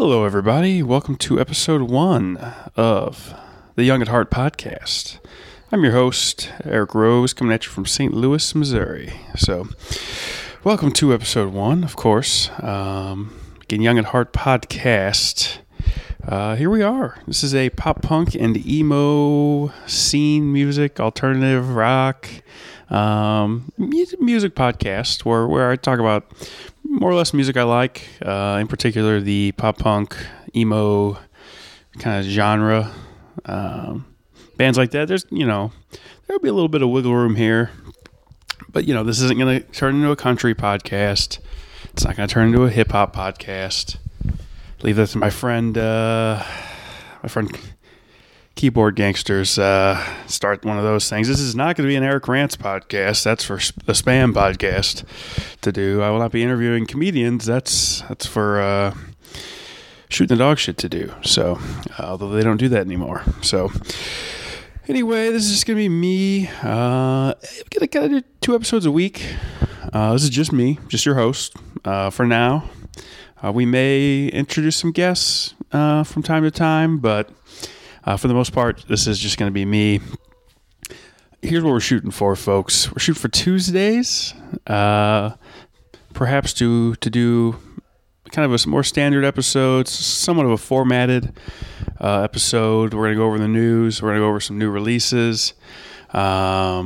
Hello, everybody. Welcome to episode 1 of the Young at Heart podcast. I'm your host, Eric Rose, coming at you from St. Louis, Missouri. So, welcome to episode 1, of course. Again, Young at Heart podcast. Here we are. This is a pop punk and emo scene music, alternative rock, music podcast where I talk about more or less music I like, in particular the pop punk, emo kind of genre, bands like that. There'll be a little bit of wiggle room here, but this isn't going to turn into a country podcast. It's not going to turn into a hip hop podcast. Leave that to my friend Keyboard Gangsters, start one of those things. This is not going to be an Eric Rants podcast. That's for the spam podcast to do. I will not be interviewing comedians. That's for shooting the dog shit to do. So, although they don't do that anymore. So, anyway, this is just going to be me. I'm going to do 2 episodes a week. This is just me, just your host for now. We may introduce some guests from time to time, but... for the most part, this is just going to be me. Here's what we're shooting for, folks. We're shooting for Tuesdays, perhaps to do kind of a more standard episode, somewhat of a formatted episode. We're going to go over the news. We're going to go over some new releases,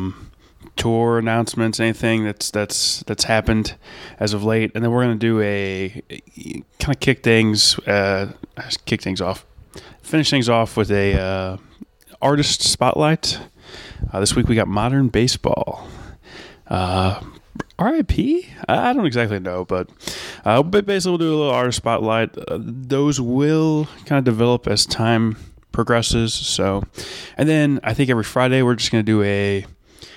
tour announcements, anything that's happened as of late. And then we're going to do a kind of finish things off with a artist spotlight. This week we got Modern Baseball. R.I.P.? I don't exactly know, but basically we'll do a little artist spotlight. Those will kind of develop as time progresses. So, and then I think every Friday we're just going to do a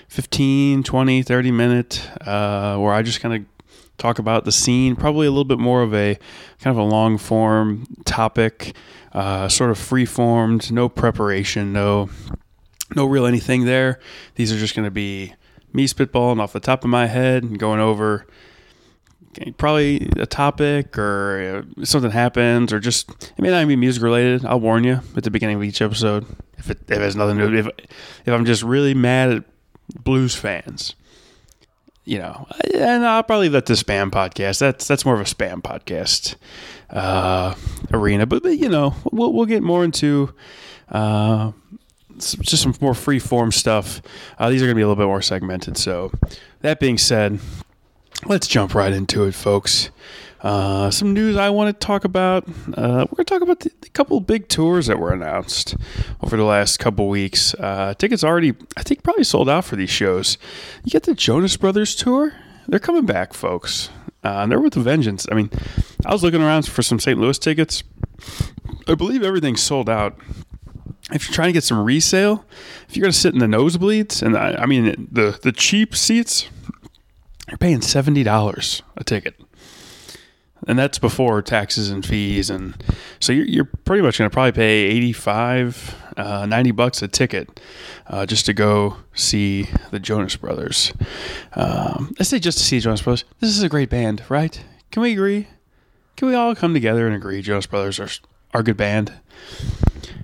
15, 20, 30 minute where I just kind of talk about the scene, probably a little bit more of a kind of a long form topic, sort of free formed, no preparation, no real anything there. These are just going to be me spitballing off the top of my head and going over probably a topic or something happens, or just, it may not be music related. I'll warn you at the beginning of each episode if it has nothing to do. If I'm just really mad at blues fans, and I'll probably leave that to spam podcast. That's more of a spam podcast arena. But we'll get more into just some more free form stuff. These are going to be a little bit more segmented. So that being said, let's jump right into it, folks. Some news I want to talk about. We're going to talk about the couple big tours that were announced over the last couple weeks. Tickets already, I think, probably sold out for these shows. You get the Jonas Brothers tour. They're coming back, folks. And they're with a vengeance. I mean, I was looking around for some St. Louis tickets. I believe everything's sold out. If you're trying to get some resale, if you're going to sit in the nosebleeds, and I mean the cheap seats, you're paying $70 a ticket. And that's before taxes and fees, and so you're pretty much going to probably pay $85, $90 a ticket just to go see the Jonas Brothers. I say just to see Jonas Brothers. This is a great band, right? Can we agree? Can we all come together and agree Jonas Brothers are a good band?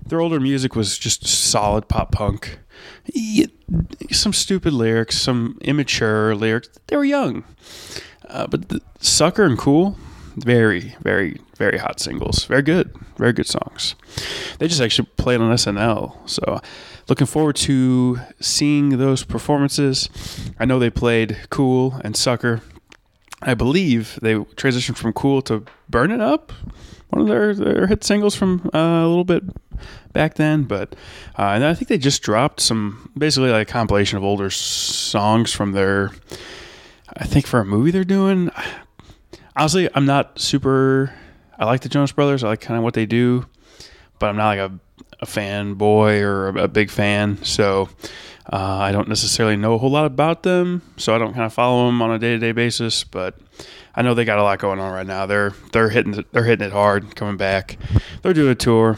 Their older music was just solid pop punk. Some stupid lyrics, some immature lyrics. They were young, but the Sucker and Cool. Very, very, very hot singles. Very good songs. They just actually played on SNL. So looking forward to seeing those performances. I know they played Cool and Sucker. I believe they transitioned from Cool to Burn It Up, one of their hit singles from a little bit back then. But and I think they just dropped some, basically like a compilation of older songs from their, I think for a movie they're doing. Honestly, I'm not super... I like the Jonas Brothers. I like kind of what they do. But I'm not like a fanboy or a big fan. So I don't necessarily know a whole lot about them. So I don't kind of follow them on a day-to-day basis. But I know they got a lot going on right now. They're hitting it hard, coming back. They're doing a tour.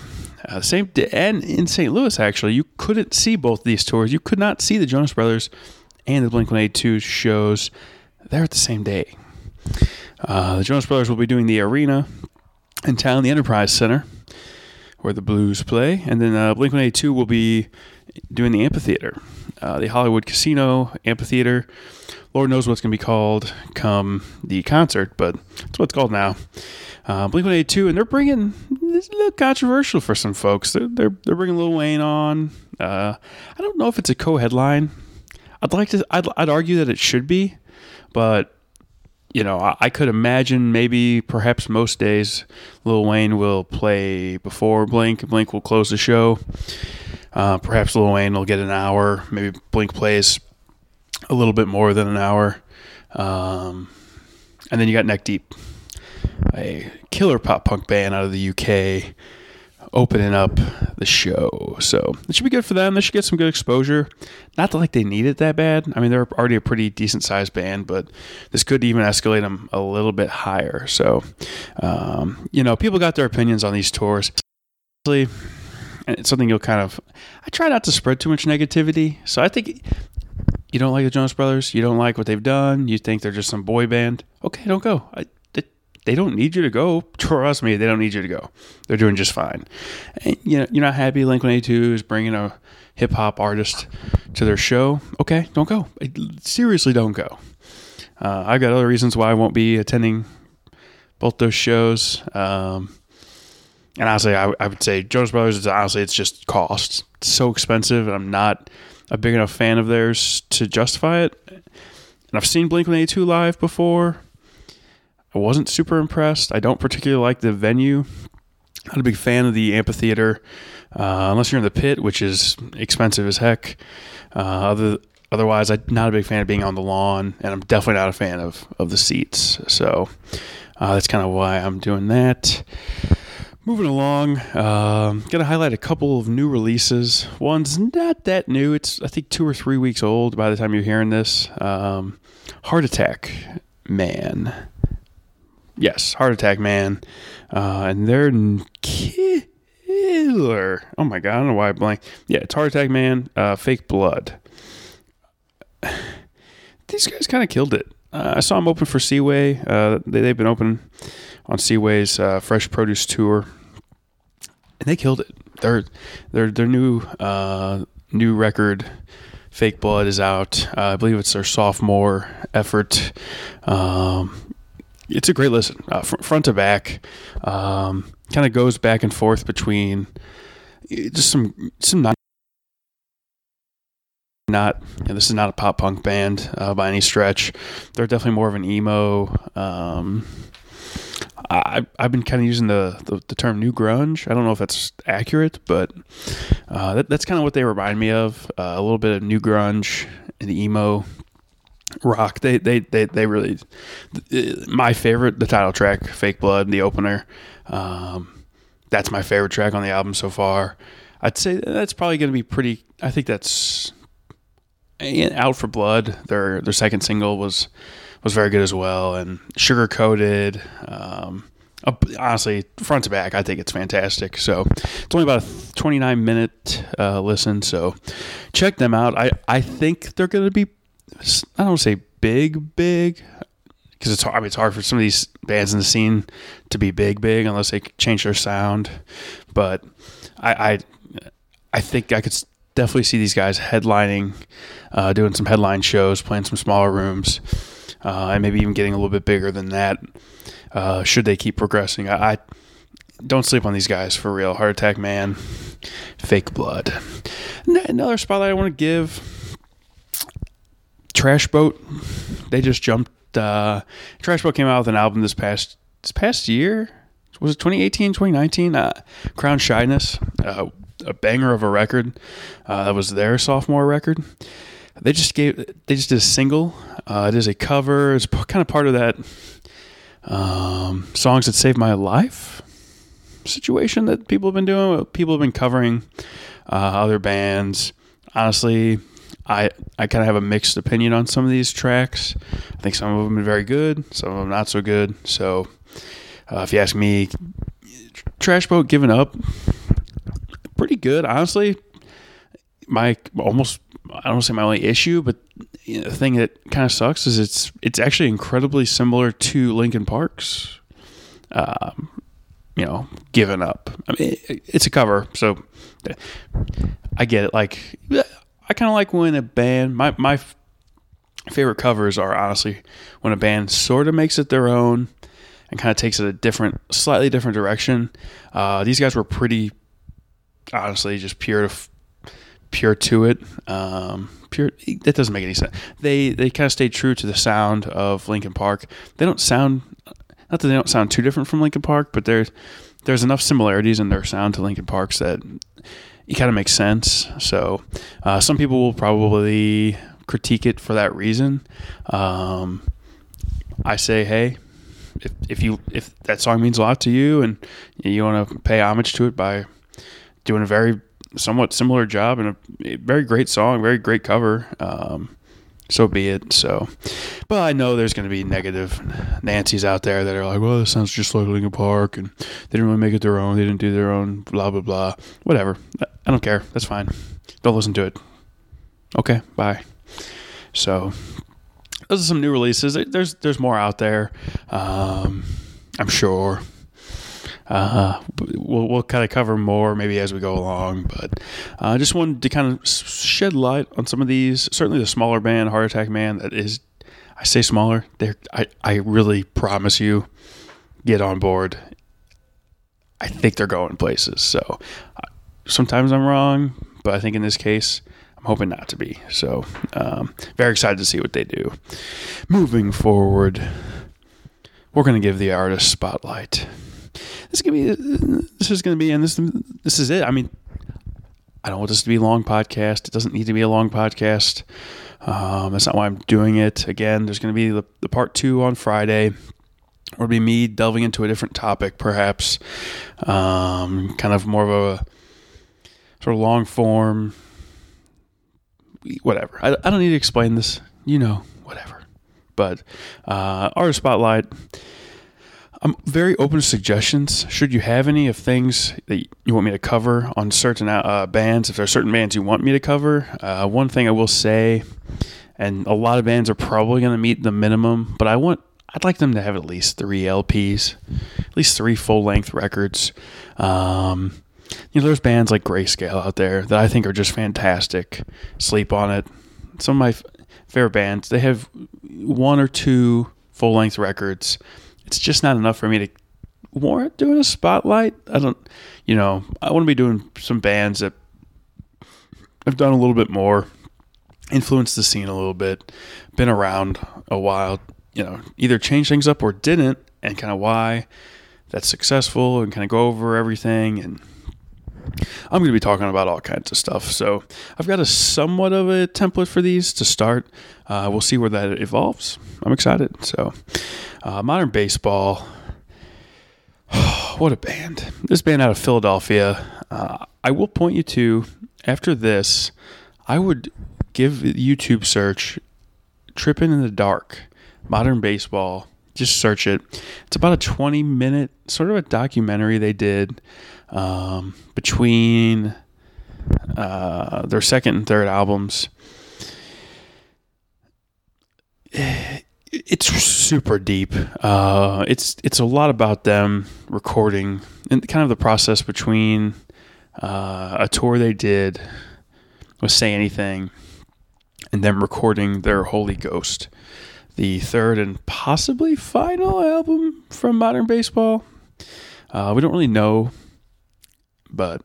Same day, and in St. Louis, actually, you couldn't see both these tours. You could not see the Jonas Brothers and the Blink-182 shows. They're at the same day. The Jonas Brothers will be doing the arena in town, the Enterprise Center, where the Blues play. And then Blink-182 will be doing the amphitheater, the Hollywood Casino amphitheater. Lord knows what's going to be called come the concert, but that's what it's called now. Blink-182, and they're bringing, this is a little controversial for some folks. They're bringing Lil Wayne on. I don't know if it's a co-headline. I'd argue that it should be, but you know, I could imagine maybe perhaps most days Lil Wayne will play before Blink. Blink will close the show. Perhaps Lil Wayne will get an hour. Maybe Blink plays a little bit more than an hour. And then you got Neck Deep, a killer pop punk band out of the UK, opening up the show. So it should be good for them. They should get some good exposure. Not that, like, they need it that bad. I mean, they're already a pretty decent-sized band, but this could even escalate them a little bit higher. So, you know, people got their opinions on these tours. And it's something you'll kind of... I try not to spread too much negativity. So I think you don't like the Jonas Brothers. You don't like what they've done. You think they're just some boy band. Okay, don't go. They don't need you to go. Trust me, they don't need you to go. They're doing just fine. And, you know, you're not happy Blink-182 is bringing a hip-hop artist to their show. Okay, don't go. Seriously, don't go. I've got other reasons why I won't be attending both those shows. And honestly, I would say Jonas Brothers, honestly, it's just cost. It's so expensive, and I'm not a big enough fan of theirs to justify it. And I've seen Blink-182 live before. I wasn't super impressed. I don't particularly like the venue. Not a big fan of the amphitheater, unless you're in the pit, which is expensive as heck. Otherwise, I'm not a big fan of being on the lawn, and I'm definitely not a fan of the seats. So that's kind of why I'm doing that. Moving along, going to highlight a couple of new releases. One's not that new. It's, I think, 2 or 3 weeks old by the time you're hearing this. Heart Attack Man. Yes, Heart Attack Man, and they're killer. Oh my God, I don't know why I blank. Yeah, it's Heart Attack Man, Fake Blood. These guys kind of killed it. I saw them open for Seaway. They've been open on Seaway's Fresh Produce Tour, and they killed it. Their new record, Fake Blood, is out. I believe it's their sophomore effort. It's a great listen, front to back. Kind of goes back and forth between just some not. And this is not a pop punk band by any stretch. They're definitely more of an emo. I've been kind of using the term new grunge. I don't know if that's accurate, but that's kind of what they remind me of. A little bit of new grunge and the emo rock. They really, my favorite, the title track, Fake Blood, the opener, that's my favorite track on the album so far. I'd say that's probably going to be pretty, I think that's Out for Blood. Their second single was very good as well, and Sugar Coated, honestly, front to back, I think it's fantastic. So it's only about a 29-minute listen, so check them out. I think they're going to be, I don't say big, because it's hard. I mean, it's hard for some of these bands in the scene to be big unless they change their sound. But I think I could definitely see these guys headlining, doing some headline shows, playing some smaller rooms, and maybe even getting a little bit bigger than that. Should they keep progressing? I don't sleep on these guys, for real. Heart Attack Man, Fake Blood. Another spotlight I want to give. Trash Boat, they just jumped. Trash Boat came out with an album this past year. Was it 2018, 2019? Crown Shyness, a banger of a record. That was their sophomore record. They just did a single. It is a cover. It's kind of part of that songs that saved my life situation that people have been doing. People have been covering other bands. Honestly, I kind of have a mixed opinion on some of these tracks. I think some of them are very good, some of them not so good. So if you ask me, Trash Boat, Given Up, pretty good, honestly. I don't want to say my only issue, but the thing that kind of sucks is it's actually incredibly similar to Linkin Park's you know, Given Up. I mean, it's a cover, so I get it. Like, I kind of like when a band, my favorite covers are honestly when a band sort of makes it their own and kind of takes it a different, slightly different direction. These guys were pretty, honestly, just pure to it. That doesn't make any sense. They kind of stayed true to the sound of Linkin Park. They don't sound, not that they don't sound too different from Linkin Park, but there's enough similarities in their sound to Linkin Park's that it kind of makes sense. So some people will probably critique it for that reason. I say, hey, if that song means a lot to you and you want to pay homage to it by doing a very somewhat similar job and a very great song, very great cover, so be it. So, but I know there's going to be negative Nancy's out there that are like, well, this sounds just like Linkin Park and they didn't really make it their own, they didn't do their own, blah blah blah, whatever. I don't care, that's fine, don't listen to it, okay, bye. So those are some new releases. There's more out there, I'm sure. We'll kind of cover more maybe as we go along, but I just wanted to kind of shed light on some of these. Certainly the smaller band, Heart Attack Man, that is, I say smaller, I really promise you, get on board. I think they're going places. So sometimes I'm wrong, but I think in this case, I'm hoping not to be. So very excited to see what they do. Moving forward, we're going to give the artist spotlight. This is it. I mean, I don't want this to be a long podcast. It doesn't need to be a long podcast. That's not why I'm doing it. Again, there's going to be the part 2 on Friday. It'll be me delving into a different topic, perhaps. Kind of more of a sort of long form, whatever. I don't need to explain this, whatever. But artist spotlight. I'm very open to suggestions. Should you have any of things that you want me to cover on certain bands, if there are certain bands you want me to cover, one thing I will say, and a lot of bands are probably going to meet the minimum, but I'd like them to have at least 3 LPs, at least 3 full-length records. There's bands like Grayscale out there that I think are just fantastic. Sleep on It. Some of my favorite bands, they have 1 or 2 full-length records. It's just not enough for me to warrant doing a spotlight. I want to be doing some bands that I've done a little bit more, influenced the scene a little bit, been around a while, either changed things up or didn't, and kind of why that's successful, and kind of go over everything. And I'm going to be talking about all kinds of stuff. So I've got a somewhat of a template for these to start. We'll see where that evolves. I'm excited. So Modern Baseball. What a band. This band out of Philadelphia. I will point you to, after this, I would give the YouTube search Trippin' in the Dark, Modern Baseball. Just search it. It's about a 20-minute sort of a documentary they did between their second and third albums. It's super deep. It's a lot about them recording and kind of the process between a tour they did with Say Anything and them recording their Holy Ghost, the third and possibly final album from Modern Baseball. We don't really know, but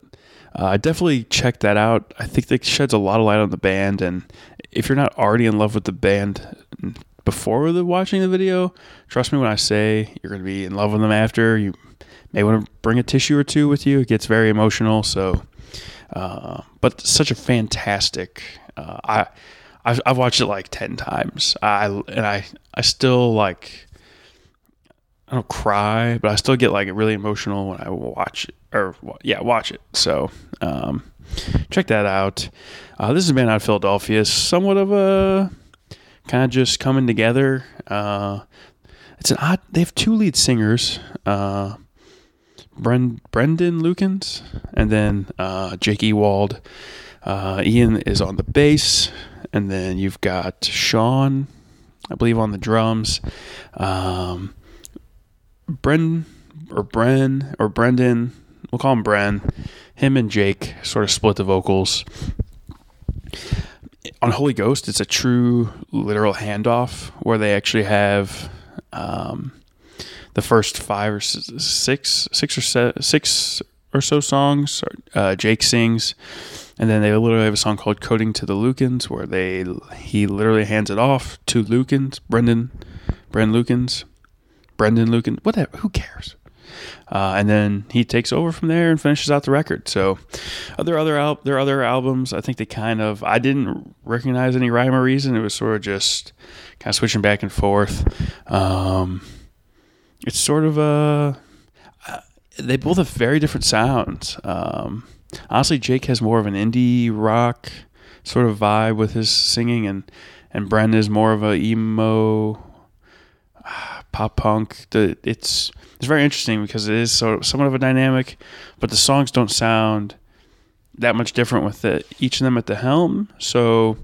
definitely check that out. I think that sheds a lot of light on the band, and if you're not already in love with the band before watching the video, trust me when I say you're going to be in love with them after. You may want to bring a tissue or two with you. It gets very emotional. So, but such a fantastic... I've watched it like 10 times. I still like, I don't cry, but I still get like really emotional when I watch it, watch it. So, check that out. This has been out of Philadelphia, somewhat of a kind of just coming together. It's an odd, they have 2 lead singers, Brendan Lukens and then, Jake Ewald. Ian is on the bass. And then you've got Sean, I believe, on the drums. Brendan Brendan, we'll call him Bren, him and Jake sort of split the vocals. On Holy Ghost, it's a true literal handoff where they actually have the first six or so songs Jake sings, and then they literally have a song called "Coding to the Lukens" where he literally hands it off to Lukens, Brendan Lukens, whatever, who cares? And then he takes over from there and finishes out the record. So their other albums, I think they I didn't recognize any rhyme or reason. It was sort of just kind of switching back and forth. It's sort of they both have very different sounds. Honestly, Jake has more of an indie rock sort of vibe with his singing, and Brendan is more of a emo pop punk. It's very interesting because it is somewhat of a dynamic, but the songs don't sound that much different with each of them at the helm. So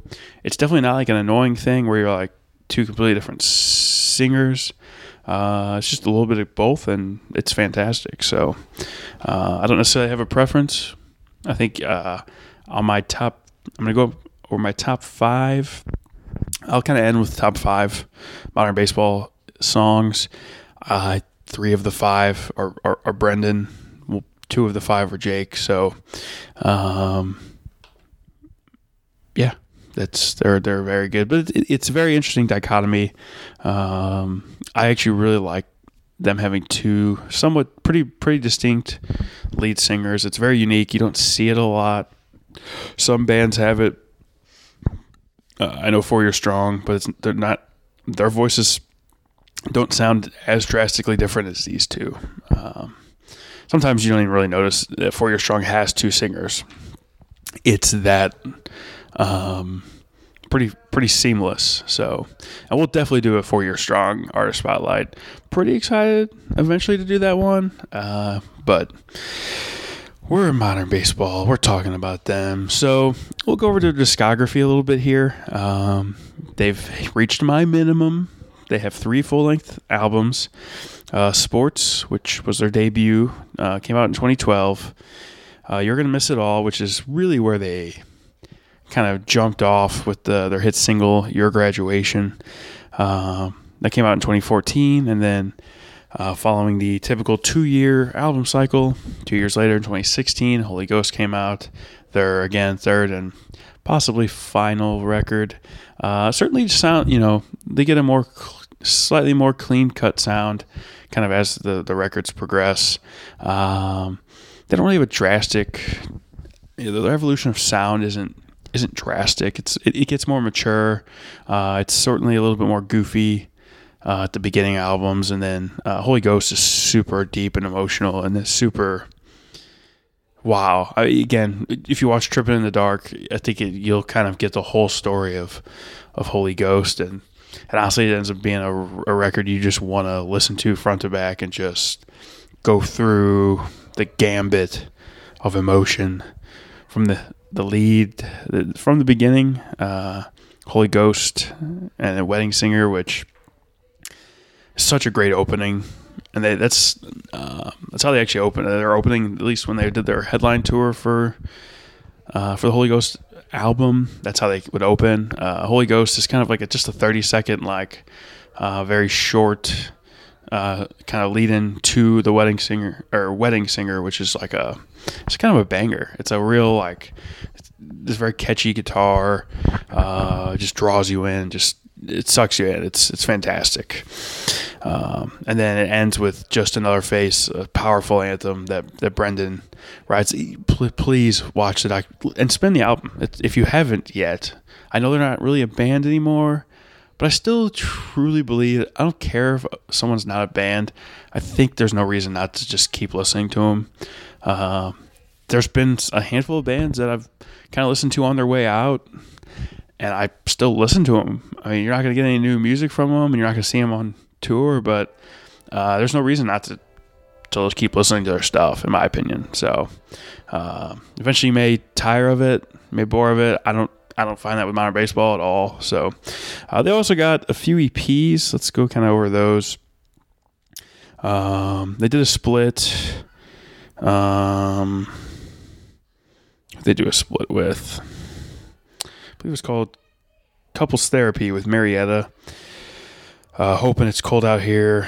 it's definitely not like an annoying thing where you're like two completely different singers. It's just a little bit of both, and it's fantastic. So I don't necessarily have a preference. I think I'm going to go over my top five. I'll kind of end with top five Modern Baseball songs. Three of the five are Brendan. Well, two of the five are Jake. So, yeah, they're very good. But it's a very interesting dichotomy. I actually really like them having two somewhat pretty distinct lead singers. It's very unique. You don't see it a lot. Some bands have it. I know 4 Year Strong, but they're not. Their voices don't sound as drastically different as these two. Sometimes you don't even really notice that 4 Year Strong has two singers. It's that pretty seamless. So, and we'll definitely do a 4 Year Strong artist spotlight. Pretty excited eventually to do that one. But we're in Modern Baseball. We're talking about them. So we'll go over to their discography a little bit here. They've reached my minimum. They have three full-length albums. Sports, which was their debut, came out in 2012. You're Gonna Miss It All, which is really where they kind of jumped off with their hit single, Your Graduation. That came out in 2014. And then following the typical two-year album cycle, 2 years later in 2016, Holy Ghost came out. Their, again, third and possibly final record. Certainly sound, they get a slightly more clean cut sound kind of as the records progress. They don't really have a drastic, the evolution of sound isn't drastic. It gets more mature. It's certainly a little bit more goofy at the beginning albums, and then Holy Ghost is super deep and emotional, and it's super wow. Again, if you watch Trippin' in the Dark, I think you'll kind of get the whole story of Holy Ghost. And honestly, it ends up being a record you just want to listen to front to back and just go through the gambit of emotion from the lead, from the beginning, Holy Ghost and the Wedding Singer, which is such a great opening. And that's how they actually opened. They're opening, at least when they did their headline tour for the Holy Ghost album. That's how they would open. Holy Ghost is kind of like just a 30-second, very short kind of lead-in to the Wedding Singer, which is it's kind of a banger. It's a real this very catchy guitar, just draws you in, just. It sucks you in. It's fantastic. And then it ends with Just Another Face, a powerful anthem that Brendan writes. Please watch the and spend the album if you haven't yet. I know they're not really a band anymore, but I still truly believe, I don't care if someone's not a band, I think there's no reason not to just keep listening to them. There's been a handful of bands that I've kind of listened to on their way out, and I still listen to them. I mean, you're not going to get any new music from them, and you're not going to see them on tour, but there's no reason not to just keep listening to their stuff, in my opinion. So eventually you may tire of it, may bore of it. I don't find that with Modern Baseball at all. So they also got a few EPs. Let's go kind of over those. They did a split. They do a split with, I believe it was called Couples Therapy with Marietta. Hoping It's Cold Out Here.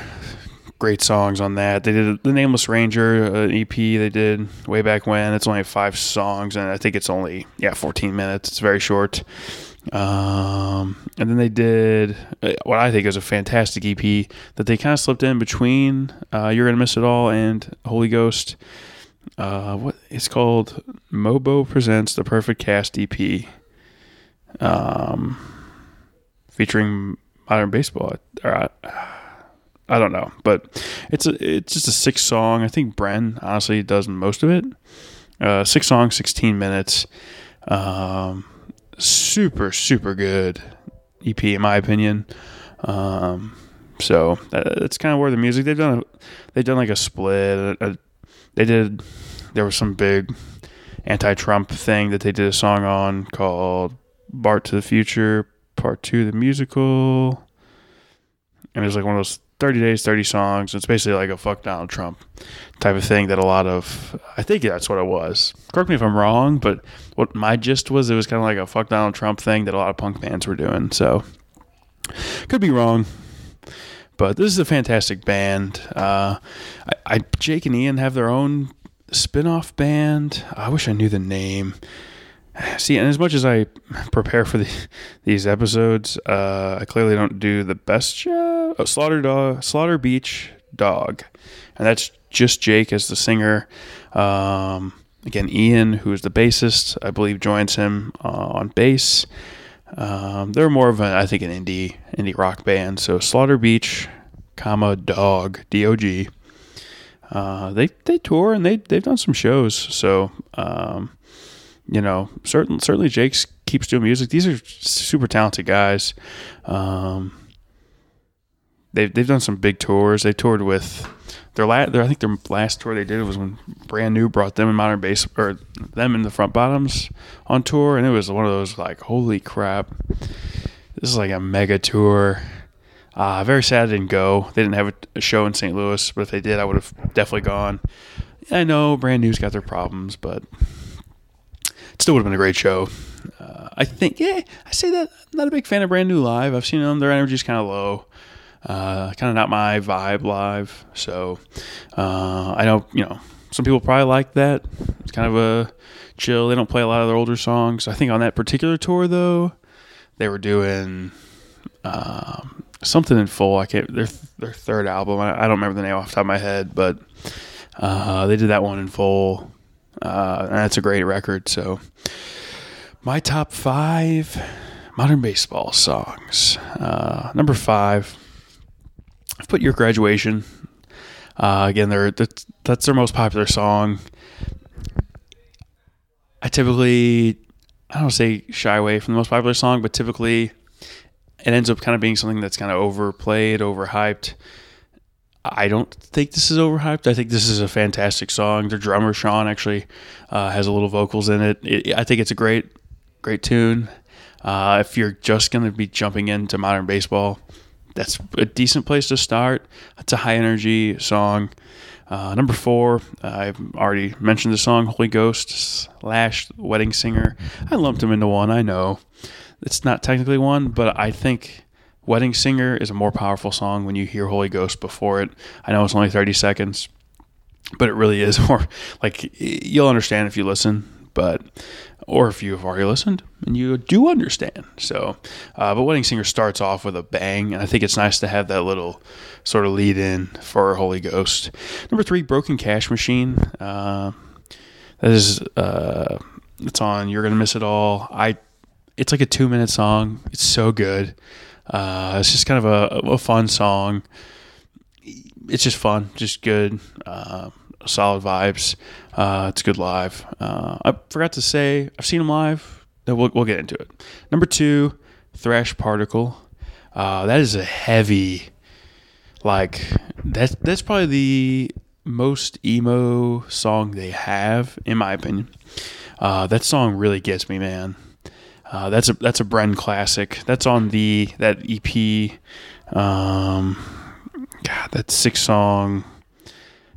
Great songs on that. They did The Nameless Ranger, an EP they did way back when. It's only 5 songs, and I think it's only 14 minutes. It's very short. And then they did what I think is a fantastic EP that they kind of slipped in between You're Gonna Miss It All and Holy Ghost. What it's called Mobo Presents The Perfect Cast EP, featuring Modern Baseball. I don't know, but it's just a 6-song. I think Bren honestly does most of it. 6 songs, 16 minutes. Super, super good EP in my opinion. So that's kind of where the music they've done like a split. There was some big anti-Trump thing that they did a song on called "Bart to the Future" Part 2, the musical. And it's like one of those 30 days, 30 songs. It's basically like a fuck Donald Trump type of thing that a lot of, I think that's what it was. Correct me if I'm wrong, but what my gist was, it was kind of like a fuck Donald Trump thing that a lot of punk bands were doing. So could be wrong, but this is a fantastic band. Jake and Ian have their own spin-off band. I wish I knew the name. See, and as much as I prepare for these episodes, I clearly don't do the best job. Oh, Slaughter Beach Dog. And that's just Jake as the singer. Again, Ian, who is the bassist, I believe joins him on bass. They're more of an indie rock band. So Slaughter Beach, Dog, D-O-G. They tour and they've done some shows. So, certainly Jake keeps doing music. These are super talented guys. They've done some big tours. They toured with I think their last tour they did was when Brand New brought them in Modern Base or them in the Front Bottoms on tour, and it was one of those like, holy crap, this is like a mega tour. Very sad I didn't go. They didn't have a show in St. Louis, but if they did, I would have definitely gone. I know Brand New's got their problems, but still would have been a great show. I say that I'm not a big fan of Brand New live. I've seen them. Their energy's kind of low. Kind of not my vibe live. So I know, some people probably like that. It's kind of a chill. They don't play a lot of their older songs. I think on that particular tour, though, they were doing something in full. I can't, their third album. I don't remember the name off the top of my head, but they did that one in full. And that's a great record. So my top 5 Modern Baseball songs. Number 5, I've put Your Graduation. Again, that's their most popular song. I don't say shy away from the most popular song, but typically it ends up kind of being something that's kind of overplayed, overhyped. I don't think this is overhyped. I think this is a fantastic song. Their drummer, Sean, actually has a little vocals in it. I think it's a great, great tune. If you're just going to be jumping into Modern Baseball, that's a decent place to start. It's a high-energy song. Number 4, I've already mentioned the song, Holy Ghost / Wedding Singer. I lumped them into one, I know. It's not technically one, but I think Wedding Singer is a more powerful song when you hear Holy Ghost before it. I know it's only 30 seconds, but it really is more like you'll understand if you listen, or if you've already listened and you do understand. So, but Wedding Singer starts off with a bang, and I think it's nice to have that little sort of lead in for Holy Ghost. Number 3, Broken Cash Machine. It's on You're Gonna Miss It All. It's like a 2-minute song. It's so good. It's just kind of a fun song. It's just fun, just good, solid vibes. It's good live. I forgot to say I've seen them live. We'll get into it. Number 2, Thrash Particle. That is a heavy, like that's probably the most emo song they have, in my opinion. That song really gets me, man. That's a Bren classic. That's on that EP. God, that six song.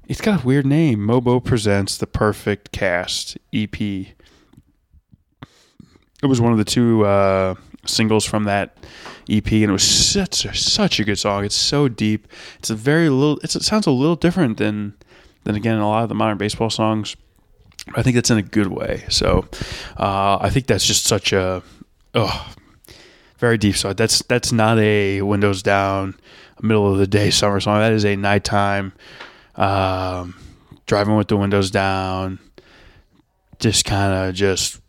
It's got a weird name. Mobo Presents The Perfect Cast EP. It was one of the two singles from that EP, and it was such a good song. It's so deep. It's a very little. It sounds a little different than again a lot of the modern baseball songs. But I think that's in a good way. So I think that's just such a very deep song. That's not a windows down, middle of the day summer song. That is a nighttime driving with the windows down, just kind of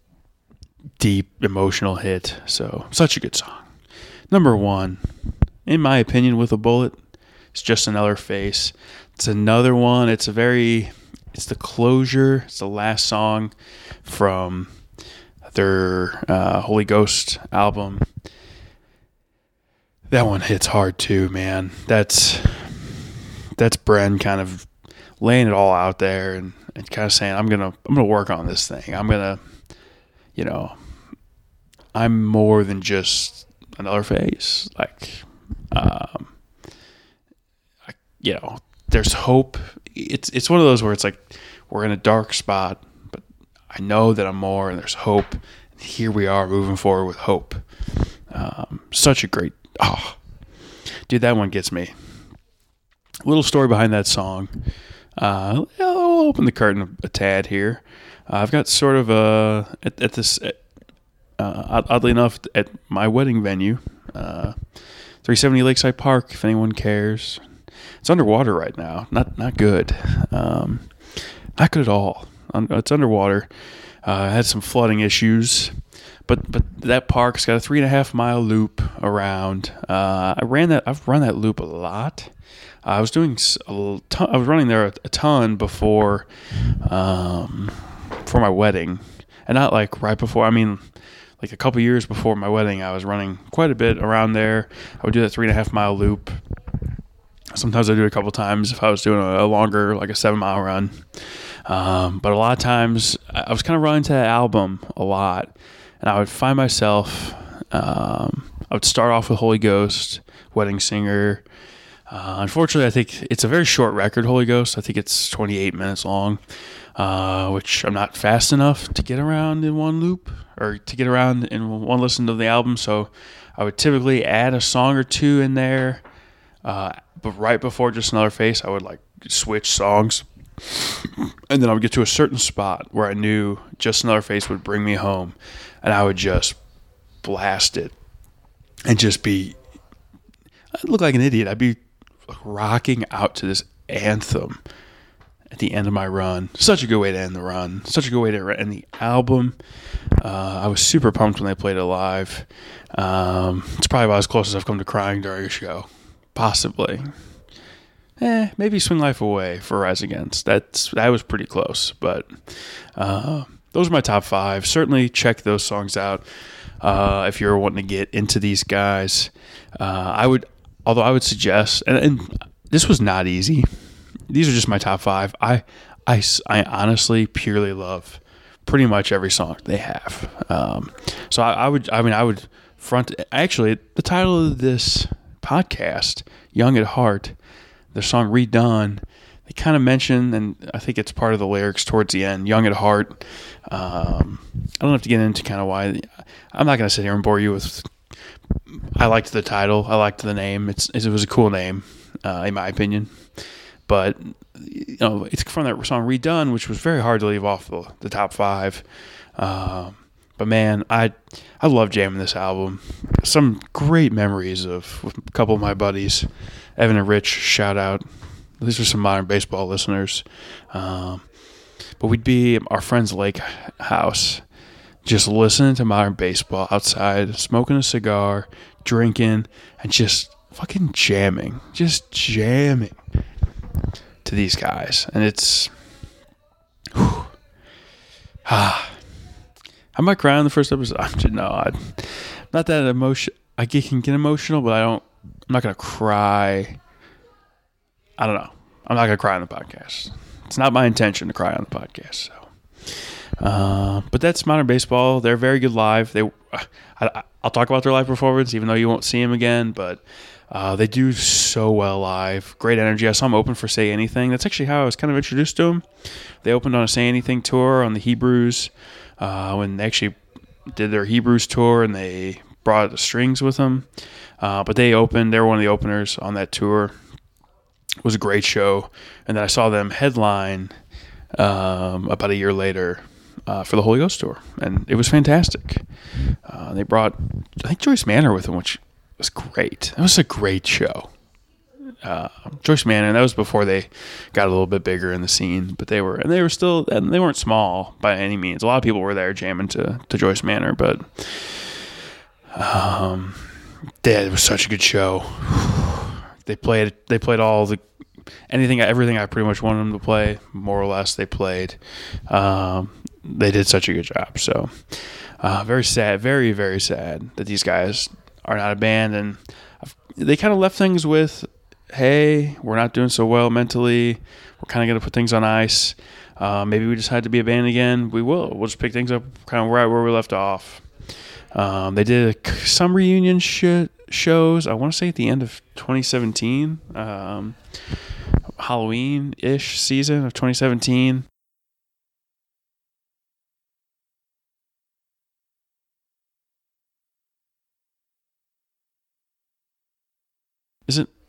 deep emotional hit. So such a good song. Number one, in my opinion, with a bullet, it's Just Another Face. It's another one. It's the closure. It's the last song from their Holy Ghost album. That one hits hard too, man. That's Bren kind of laying it all out there and kind of saying, I'm gonna work on this thing. I'm gonna, I'm more than just another face. Like, there's hope. It's one of those where it's like we're in a dark spot, but I know that I'm more, and there's hope. And here we are moving forward with hope. Such a great, dude, that one gets me. Little story behind that song. I'll open the curtain a tad here. I've got sort of oddly enough, at my wedding venue, 370 Lakeside Park, if anyone cares. It's underwater right now. Not good. Not good at all. It's underwater. Had some flooding issues. But that park's got a 3.5 mile loop around. I've run that loop a lot. I was running there a ton before my wedding, and not like right before. I mean, like a couple years before my wedding, I was running quite a bit around there. I would do that 3.5 mile loop. Sometimes I do it a couple times if I was doing a longer, like a 7 mile run. But a lot of times I was kind of running to that album a lot, and I would find myself, I would start off with Holy Ghost, Wedding Singer. Unfortunately, I think it's a very short record, Holy Ghost. I think it's 28 minutes long, which I'm not fast enough to get around in one loop or to get around in one listen to the album. So I would typically add a song or two in there. But right before Just Another Face, I would like switch songs. And then I would get to a certain spot where I knew Just Another Face would bring me home, and I would just blast it and just be, I'd look like an idiot. I'd be rocking out to this anthem at the end of my run. Such a good way to end the run. Such a good way to end the album. I was super pumped when they played it live. It's probably about as close as I've come to crying during a show. Possibly. Maybe Swing Life Away for Rise Against. That was pretty close, but those are my top five. Certainly check those songs out if you're wanting to get into these guys. I would suggest, and this was not easy. These are just my top five. I honestly purely love pretty much every song they have. I would front. Actually, the title of this podcast, Young at Heart, the song Redone, they kind of mention, and I think it's part of the lyrics towards the end, Young at Heart. I don't have to get into kind of why. I'm not going to sit here and bore you with, I liked the title, I liked the name. It was a cool name, in my opinion. But it's from that song Redone, which was very hard to leave off the top five. But man, I love jamming this album. Some great memories with a couple of my buddies, Evan and Rich. Shout out. These are some modern baseball listeners. But we'd be at our friend's lake house, just listening to modern baseball outside, smoking a cigar, drinking, and just fucking jamming. Just jamming to these guys. And it's... Whew, I might cry on the first episode. I'm not that emotional. I can get emotional, but I'm not going to cry. I don't know. I'm not going to cry on the podcast. It's not my intention to cry on the podcast. So, but that's modern baseball. They're very good live. I'll talk about their live performance, even though you won't see them again. But They do so well live. Great energy. I saw them open for Say Anything. That's actually how I was kind of introduced to them. They opened on a Say Anything tour on the Hebrews, when they actually did their Hebrews tour, and they brought the strings with them. But they opened. They were one of the openers on that tour. It was a great show. And then I saw them headline about a year later for the Holy Ghost tour, and it was fantastic. They brought, I think, Joyce Manor with them, which was great. That was a great show. Joyce Manor, that was before they got a little bit bigger in the scene, but they were still, and they weren't small by any means. A lot of people were there jamming to Joyce Manor, but it was such a good show. They played all the everything I pretty much wanted them to play, more or less. They played. They did such a good job. So very sad, very, very sad that these guys are not a band. And they kind of left things with, hey, we're not doing so well mentally. We're kind of going to put things on ice. Maybe we decide to be a band again. We will. We'll just pick things up kind of right where we left off. They did some reunion shows, I want to say at the end of 2017, Halloween-ish season of 2017.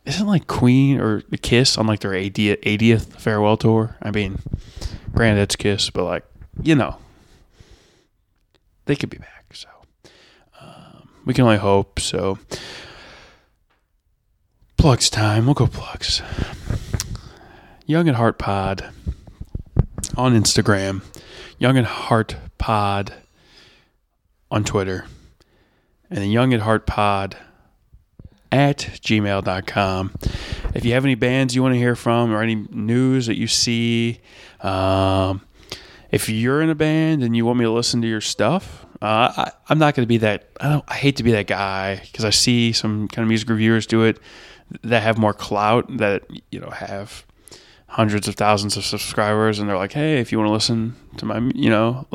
Isn't like Queen or Kiss on like their 80th farewell tour? I mean, granted it's Kiss, but like, you know, they could be back. So we can only hope. So plugs time. We'll go plugs. Young at Heart Pod on Instagram. Young at Heart Pod on Twitter. And then Young at Heart Pod at gmail.com. If you have any bands you want to hear from or any news that you see, if you're in a band and you want me to listen to your stuff, I'm not going to be that. I hate to be that guy, because I see some kind of music reviewers do it that have more clout, that, you know, have hundreds of thousands of subscribers, and they're like, hey, if you want to listen to my, you know,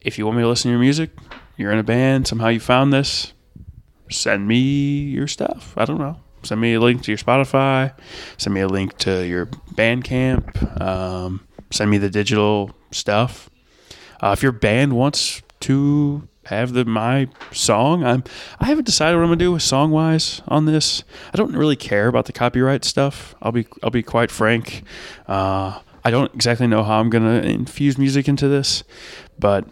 if you want me to listen to your music, you're in a band, somehow you found this, send me your stuff. I don't know. Send me a link to your Spotify. Send me a link to your Bandcamp. Send me the digital stuff. If your band wants to have my song, I haven't decided what I'm gonna do with song wise on this. I don't really care about the copyright stuff. I'll be quite frank. I don't exactly know how I'm gonna infuse music into this, but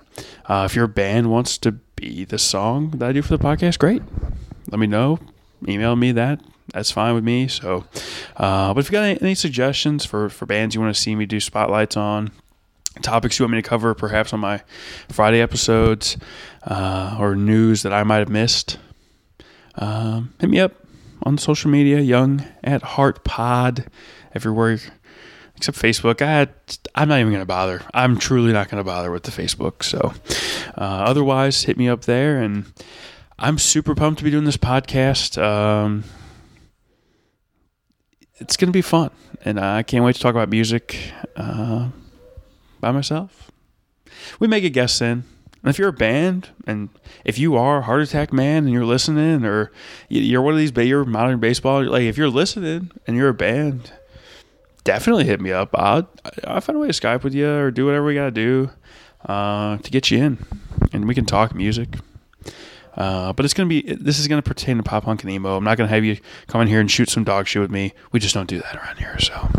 if your band wants to be the song that I do for the podcast, great. Let me know. Email me that. That's fine with me. So, but if you got any suggestions for bands you want to see me do spotlights on, topics you want me to cover perhaps on my Friday episodes, or news that I might have missed, hit me up on social media, Young at Heart Pod, everywhere except Facebook. I'm not even going to bother. I'm truly not going to bother with the Facebook. So otherwise, hit me up there. And I'm super pumped to be doing this podcast. It's going to be fun. And I can't wait to talk about music by myself. We may get guests in. And if you're a band, and if you are Heart Attack Man and you're listening, or you're one of these, you're Modern Baseball, like if you're listening and you're a band, definitely hit me up. I'll find a way to Skype with you or do whatever we got to do to get you in, and we can talk music. But this is going to pertain to pop punk and emo. I'm not going to have you come in here and shoot some dog shit with me. We just don't do that around here. So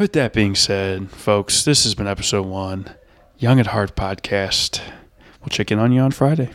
with that being said, folks, this has been episode 1, Young at Heart Podcast. We'll check in on you on Friday.